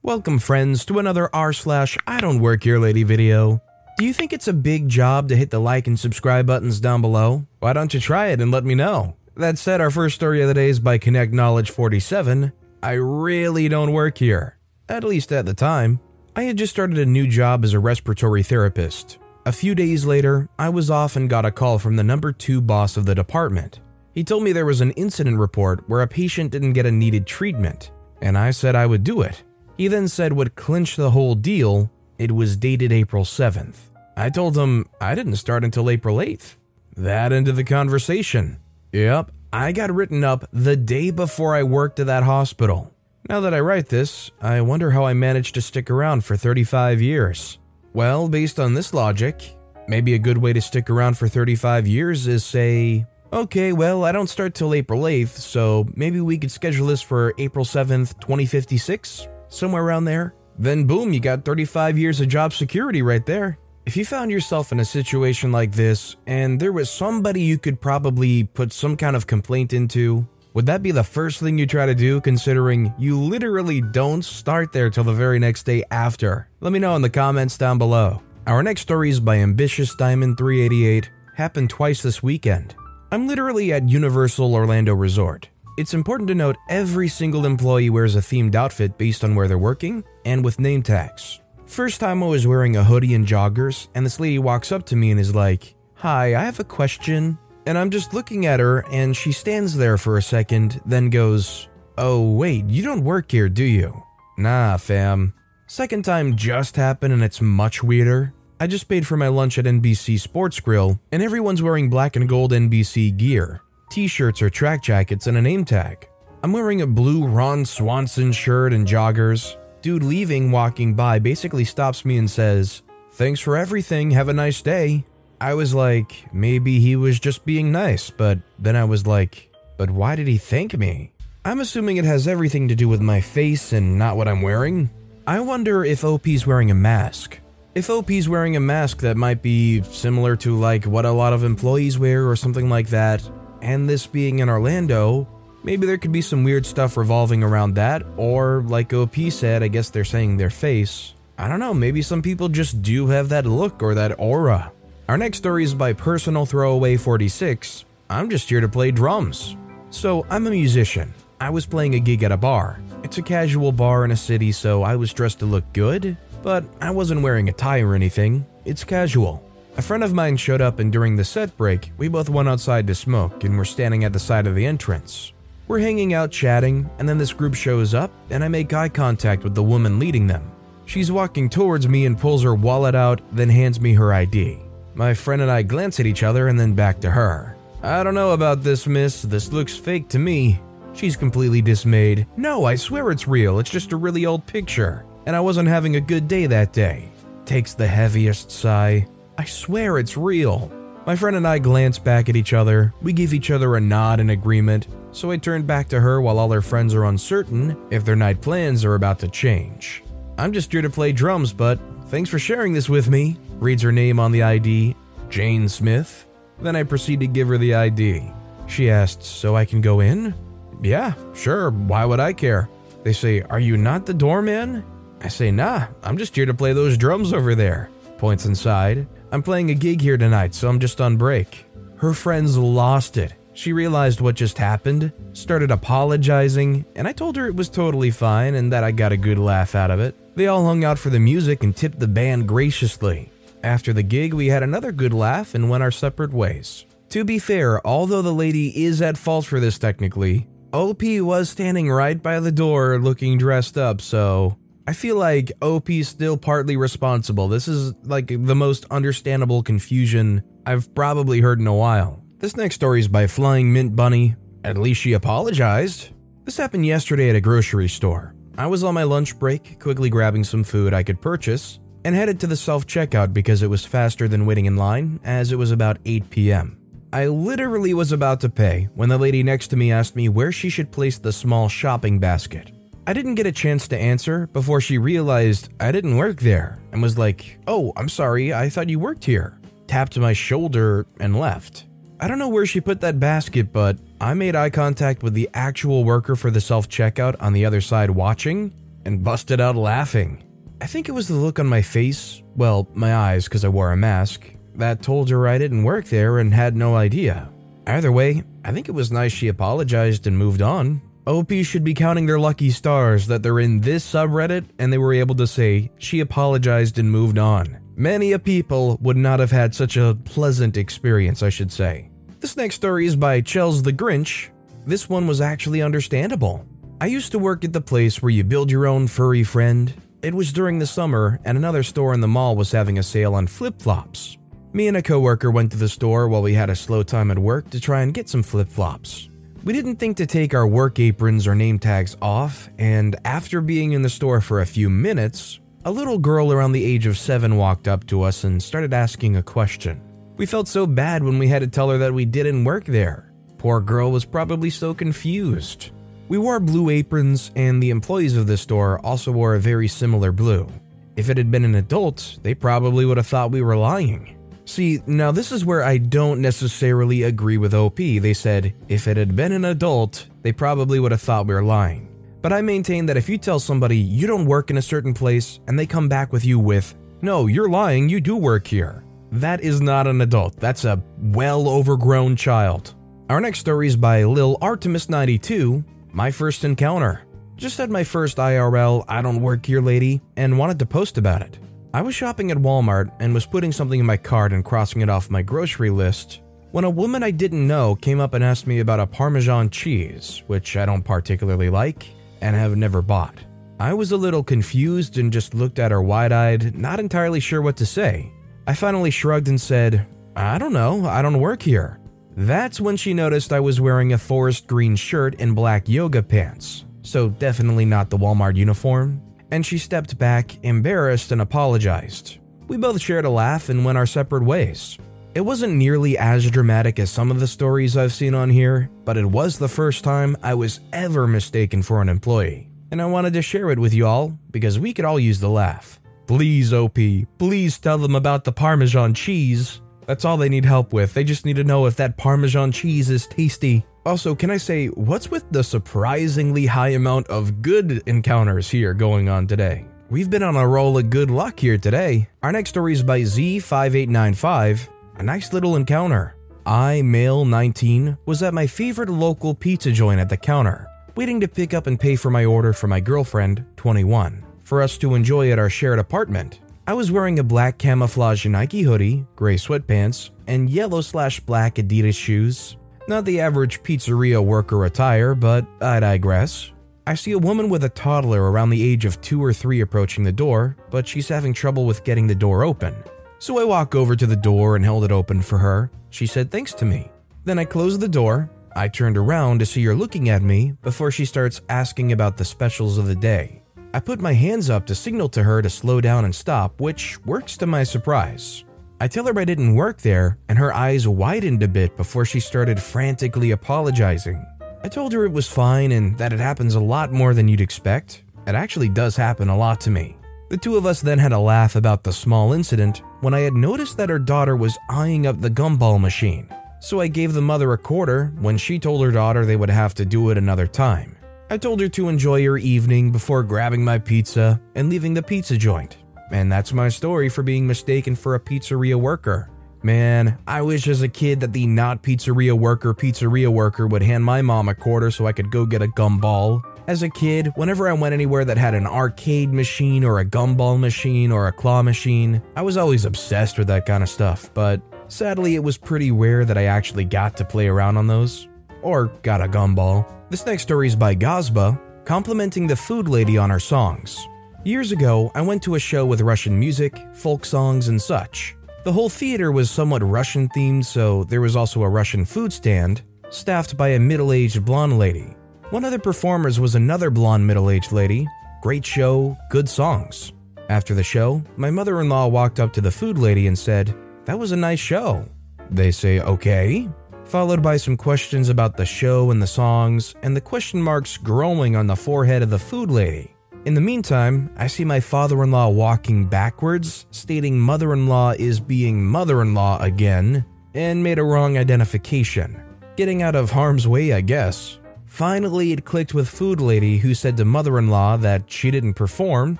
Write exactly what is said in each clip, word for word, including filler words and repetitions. Welcome, friends, to another r slash I don't work your lady video. Do you think it's a big job to hit the like and subscribe buttons down below? Why don't you try it and let me know? That said, our first story of the day is by Connect Knowledge forty-seven. I really don't work here. At least at the time. I had just started a new job as a respiratory therapist. A few days later, I was off and got a call from the number two boss of the department. He told me there was an incident report where a patient didn't get a needed treatment, and I said I would do it. He then said what clinched the whole deal. It was dated April seventh. I told him I didn't start until April eighth. That ended the conversation. Yep, I got written up the day before I worked at that hospital. Now that I write this, I wonder how I managed to stick around for thirty-five years. Well, based on this logic, maybe a good way to stick around for thirty-five years is say, okay, well, I don't start till April eighth, so maybe we could schedule this for April seventh, twenty fifty-six? Somewhere around there. Then boom, you got thirty-five years of job security right there. If you found yourself in a situation like this and there was somebody you could probably put some kind of complaint into, would that be the first thing you try to do, considering you literally don't start there till the very next day after? Let me know in the comments down below. Our next story is by Ambitious Diamond three eighty-eight. Happened twice this weekend. I'm literally at Universal Orlando Resort. It's important to note every single employee wears a themed outfit based on where they're working and with name tags. First time I was wearing a hoodie and joggers, and this lady walks up to me and is like, "Hi, I have a question." And I'm just looking at her, and she stands there for a second, then goes, "Oh wait, you don't work here, do you?" Nah, fam. Second time just happened, and it's much weirder. I just paid for my lunch at N B C Sports Grill, and everyone's wearing black and gold N B C gear. T-shirts or track jackets and a name tag. I'm wearing a blue Ron Swanson shirt and joggers. Dude leaving, walking by, basically stops me and says, "Thanks for everything, have a nice day." I was like, maybe he was just being nice, but then I was like, but why did he thank me? I'm assuming it has everything to do with my face and not what I'm wearing. I wonder if O P's wearing a mask. If O P's wearing a mask that might be similar to like what a lot of employees wear or something like that, and this being in Orlando, maybe there could be some weird stuff revolving around that, or like O P said, I guess they're saying their face. I don't know, maybe some people just do have that look or that aura. Our next story is by Personal Throwaway forty-six. I'm just here to play drums. So I'm a musician. I was playing a gig at a bar. It's a casual bar in a city, so I was dressed to look good, but I wasn't wearing a tie or anything. It's casual. A friend of mine showed up, and during the set break, we both went outside to smoke and were standing at the side of the entrance. We're hanging out chatting, and then this group shows up, and I make eye contact with the woman leading them. She's walking towards me and pulls her wallet out, then hands me her I D. My friend and I glance at each other and then back to her. "I don't know about this, miss. This looks fake to me." She's completely dismayed. "No, I swear it's real. It's just a really old picture, and I wasn't having a good day that day." Takes the heaviest sigh. "I swear it's real." My friend and I glance back at each other. We give each other a nod in agreement, so I turn back to her while all her friends are uncertain if their night plans are about to change. "I'm just here to play drums, but thanks for sharing this with me." Reads her name on the I D, Jane Smith. Then I proceed to give her the I D. She asks, "So I can go in?" "Yeah, sure, why would I care?" They say, "Are you not the doorman?" I say, "Nah, I'm just here to play those drums over there." Points inside. "I'm playing a gig here tonight, so I'm just on break." Her friends lost it. She realized what just happened, started apologizing, and I told her it was totally fine and that I got a good laugh out of it. They all hung out for the music and tipped the band graciously. After the gig, we had another good laugh and went our separate ways. To be fair, although the lady is at fault for this technically, O P was standing right by the door looking dressed up, so I feel like O P's still partly responsible. This is like the most understandable confusion I've probably heard in a while. This next story is by Flying Mint Bunny. At least she apologized. This happened yesterday at a grocery store. I was on my lunch break, quickly grabbing some food I could purchase, and headed to the self-checkout because it was faster than waiting in line, as it was about eight p m I literally was about to pay when the lady next to me asked me where she should place the small shopping basket. I didn't get a chance to answer before she realized I didn't work there and was like, "Oh, I'm sorry, I thought you worked here," tapped my shoulder, and left. I don't know where she put that basket, but I made eye contact with the actual worker for the self-checkout on the other side watching and busted out laughing. I think it was the look on my face, well, my eyes because I wore a mask, that told her I didn't work there and had no idea. Either way, I think it was nice she apologized and moved on. O Ps should be counting their lucky stars that they're in this subreddit and they were able to say, "She apologized and moved on." Many a people would not have had such a pleasant experience, I should say. This next story is by Chels the Grinch. This one was actually understandable. I used to work at the place where you build your own furry friend. It was during the summer and another store in the mall was having a sale on flip-flops. Me and a coworker went to the store while we had a slow time at work to try and get some flip-flops. We didn't think to take our work aprons or name tags off, and after being in the store for a few minutes, a little girl around the age of seven walked up to us and started asking a question. We felt so bad when we had to tell her that we didn't work there. Poor girl was probably so confused. We wore blue aprons, and the employees of this store also wore a very similar blue. If it had been an adult, they probably would have thought we were lying. See, now this is where I don't necessarily agree with O P. They said, if it had been an adult, they probably would have thought we were lying. But I maintain that if you tell somebody you don't work in a certain place and they come back with you with, "No, you're lying, you do work here," that is not an adult. That's a well overgrown child. Our next story is by Lil Artemis ninety-two, my first encounter. Just had my first I R L, I don't work here lady, and wanted to post about it. I was shopping at Walmart and was putting something in my cart and crossing it off my grocery list when a woman I didn't know came up and asked me about a Parmesan cheese, which I don't particularly like and have never bought. I was a little confused and just looked at her wide-eyed, not entirely sure what to say. I finally shrugged and said, "I don't know, I don't work here." That's when she noticed I was wearing a forest green shirt and black yoga pants, so definitely not the Walmart uniform. And she stepped back, embarrassed, and apologized. We both shared a laugh and went our separate ways. It wasn't nearly as dramatic as some of the stories I've seen on here, but it was the first time I was ever mistaken for an employee, and I wanted to share it with y'all because we could all use the laugh. Please, O P, please tell them about the Parmesan cheese. That's all they need help with. They just need to know if that Parmesan cheese is tasty. Also, can I say, what's with the surprisingly high amount of good encounters here going on today? We've been on a roll of good luck here today. Our next story is by Z five eight nine five, a nice little encounter. I, male nineteen, was at my favorite local pizza joint at the counter, waiting to pick up and pay for my order for my girlfriend, twenty-one, for us to enjoy at our shared apartment. I was wearing a black camouflage Nike hoodie, gray sweatpants, and yellow slash black Adidas shoes. Not the average pizzeria worker attire, but I digress. I see a woman with a toddler around the age of two or three approaching the door, but she's having trouble with getting the door open. So I walk over to the door and held it open for her. She said thanks to me. Then I closed the door. I turned around to see her looking at me before she starts asking about the specials of the day. I put my hands up to signal to her to slow down and stop, which works to my surprise. I tell her I didn't work there, and her eyes widened a bit before she started frantically apologizing. I told her it was fine and that it happens a lot more than you'd expect. It actually does happen a lot to me. The two of us then had a laugh about the small incident when I had noticed that her daughter was eyeing up the gumball machine. So I gave the mother a quarter when she told her daughter they would have to do it another time. I told her to enjoy her evening before grabbing my pizza and leaving the pizza joint. And that's my story for being mistaken for a pizzeria worker. Man, I wish as a kid that the not pizzeria worker pizzeria worker would hand my mom a quarter so I could go get a gumball. As a kid, whenever I went anywhere that had an arcade machine or a gumball machine or a claw machine, I was always obsessed with that kind of stuff, but sadly it was pretty rare that I actually got to play around on those. Or got a gumball. This next story is by Gazba, complimenting the food lady on her songs. Years ago, I went to a show with Russian music, folk songs, and such. The whole theater was somewhat Russian-themed, so there was also a Russian food stand, staffed by a middle-aged blonde lady. One of the performers was another blonde middle-aged lady. Great show, good songs. After the show, my mother-in-law walked up to the food lady and said, "That was a nice show." They say, "Okay," followed by some questions about the show and the songs, and the question marks growing on the forehead of the food lady. In the meantime, I see my father-in-law walking backwards, stating mother-in-law is being mother-in-law again, and made a wrong identification. Getting out of harm's way, I guess. Finally, it clicked with food lady, who said to mother-in-law that she didn't perform,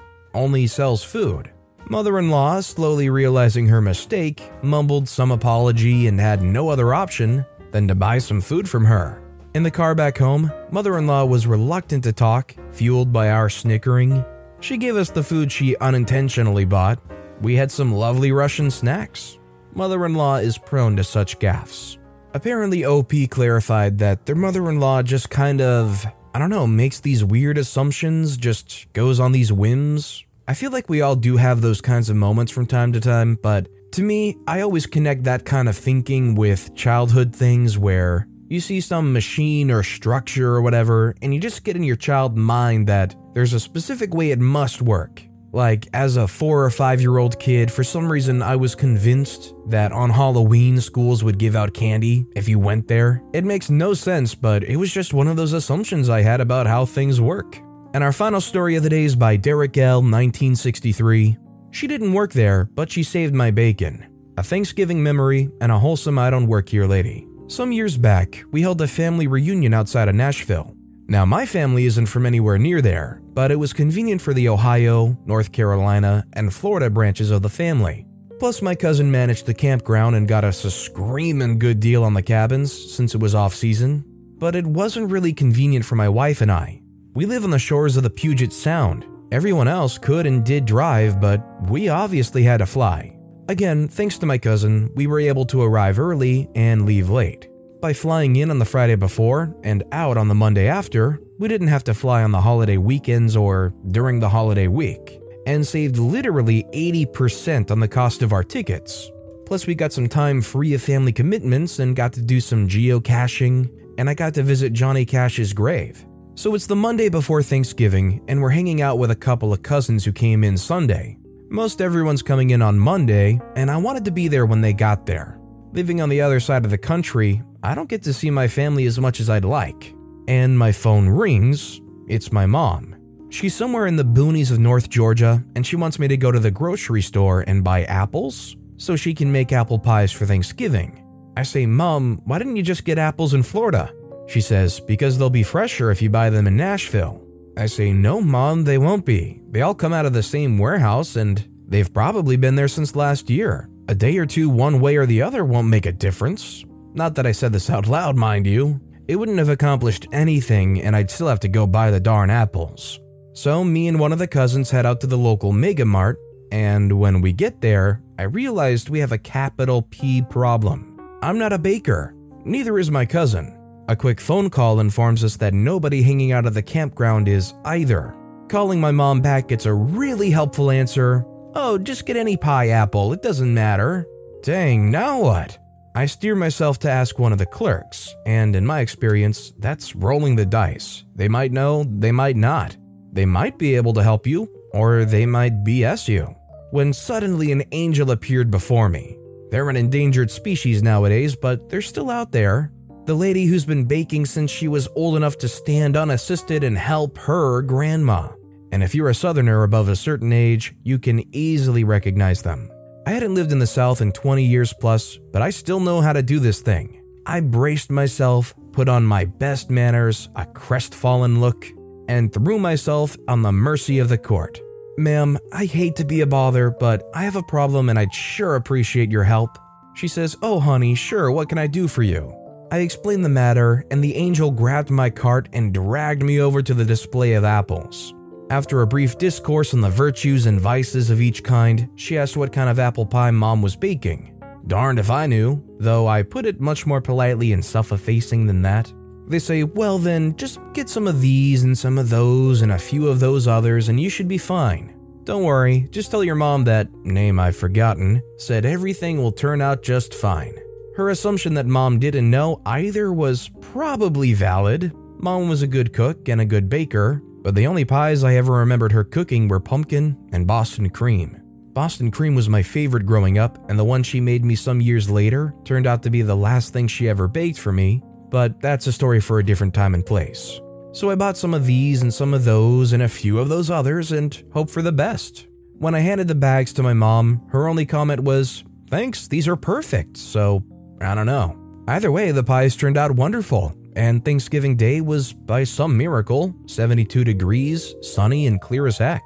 only sells food. Mother-in-law, slowly realizing her mistake, mumbled some apology and had no other option than to buy some food from her. In the car back home, mother-in-law was reluctant to talk, fueled by our snickering. She gave us the food she unintentionally bought. We had some lovely Russian snacks. Mother-in-law is prone to such gaffes. Apparently, O P clarified that their mother-in-law just kind of, I don't know, makes these weird assumptions, just goes on these whims. I feel like we all do have those kinds of moments from time to time, but to me, I always connect that kind of thinking with childhood things where you see some machine or structure or whatever, and you just get in your child's mind that there's a specific way it must work. Like, as a four or five-year-old kid, for some reason I was convinced that on Halloween schools would give out candy if you went there. It makes no sense, but it was just one of those assumptions I had about how things work. And our final story of the day is by Derek L. nineteen sixty-three. She didn't work there, but she saved my bacon. A Thanksgiving memory and a wholesome I don't work here lady. Some years back, we held a family reunion outside of Nashville. Now, my family isn't from anywhere near there, but it was convenient for the Ohio, North Carolina, and Florida branches of the family. Plus, my cousin managed the campground and got us a screaming good deal on the cabins since it was off-season. But it wasn't really convenient for my wife and I. We live on the shores of the Puget Sound. Everyone else could and did drive, but we obviously had to fly. Again, thanks to my cousin, we were able to arrive early and leave late. By flying in on the Friday before and out on the Monday after, we didn't have to fly on the holiday weekends or during the holiday week, and saved literally eighty percent on the cost of our tickets. Plus, we got some time free of family commitments and got to do some geocaching, and I got to visit Johnny Cash's grave. So it's the Monday before Thanksgiving, and we're hanging out with a couple of cousins who came in Sunday. Most everyone's coming in on Monday, and I wanted to be there when they got there. Living on the other side of the country, I don't get to see my family as much as I'd like. And my phone rings. It's my mom. She's somewhere in the boonies of North Georgia, and she wants me to go to the grocery store and buy apples so she can make apple pies for Thanksgiving. I say, "Mom, why didn't you just get apples in Florida?" She says, "Because they'll be fresher if you buy them in Nashville." I say, "No, Mom, they won't be. They all come out of the same warehouse, and they've probably been there since last year. A day or two one way or the other won't make a difference." Not that I said this out loud, mind you. It wouldn't have accomplished anything, and I'd still have to go buy the darn apples. So me and one of the cousins head out to the local Mega Mart, and when we get there, I realized we have a capital P problem. I'm not a baker. Neither is my cousin. A quick phone call informs us that nobody hanging out at the campground is either. Calling my mom back gets a really helpful answer. "Oh, just get any pie apple, it doesn't matter." Dang, now what? I steer myself to ask one of the clerks, and in my experience, that's rolling the dice. They might know, they might not. They might be able to help you, or they might B S you. When suddenly an angel appeared before me. They're an endangered species nowadays, but they're still out there. The lady who's been baking since she was old enough to stand unassisted and help her grandma. And if you're a Southerner above a certain age, you can easily recognize them. I hadn't lived in the South in twenty years plus, but I still know how to do this thing. I braced myself, put on my best manners, a crestfallen look, and threw myself on the mercy of the court. "Ma'am, I hate to be a bother, but I have a problem and I'd sure appreciate your help." She says, "Oh honey, sure, what can I do for you?" I explained the matter, and the angel grabbed my cart and dragged me over to the display of apples. After a brief discourse on the virtues and vices of each kind, she asked what kind of apple pie Mom was baking. Darned if I knew, though I put it much more politely and self-effacing than that. They say, "Well then, just get some of these and some of those and a few of those others and you should be fine. Don't worry, just tell your mom that, name I've forgotten, said everything will turn out just fine." Her assumption that Mom didn't know either was probably valid, Mom was a good cook and a good baker, but the only pies I ever remembered her cooking were pumpkin and Boston cream. Boston cream was my favorite growing up, and the one she made me some years later turned out to be the last thing she ever baked for me, but that's a story for a different time and place. So I bought some of these and some of those and a few of those others and hoped for the best. When I handed the bags to my mom, her only comment was, "Thanks, these are perfect," so I don't know. Either way, the pies turned out wonderful, and Thanksgiving Day was, by some miracle, seventy-two degrees, sunny and clear as heck.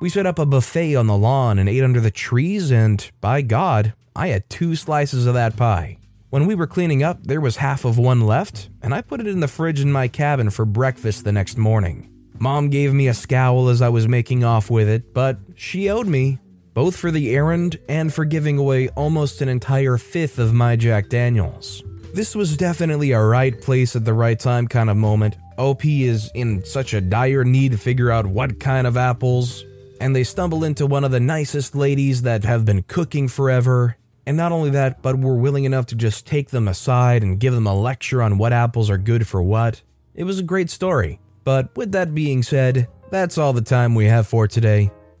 We set up a buffet on the lawn and ate under the trees, and by God, I had two slices of that pie. When we were cleaning up, there was half of one left, and I put it in the fridge in my cabin for breakfast the next morning. Mom gave me a scowl as I was making off with it, but she owed me, both for the errand and for giving away almost an entire fifth of my Jack Daniels. This was definitely a right place at the right time kind of moment. O P is in such a dire need to figure out what kind of apples, and they stumble into one of the nicest ladies that have been cooking forever. And not only that, but were willing enough to just take them aside and give them a lecture on what apples are good for what. It was a great story. But with that being said, that's all the time we have for today.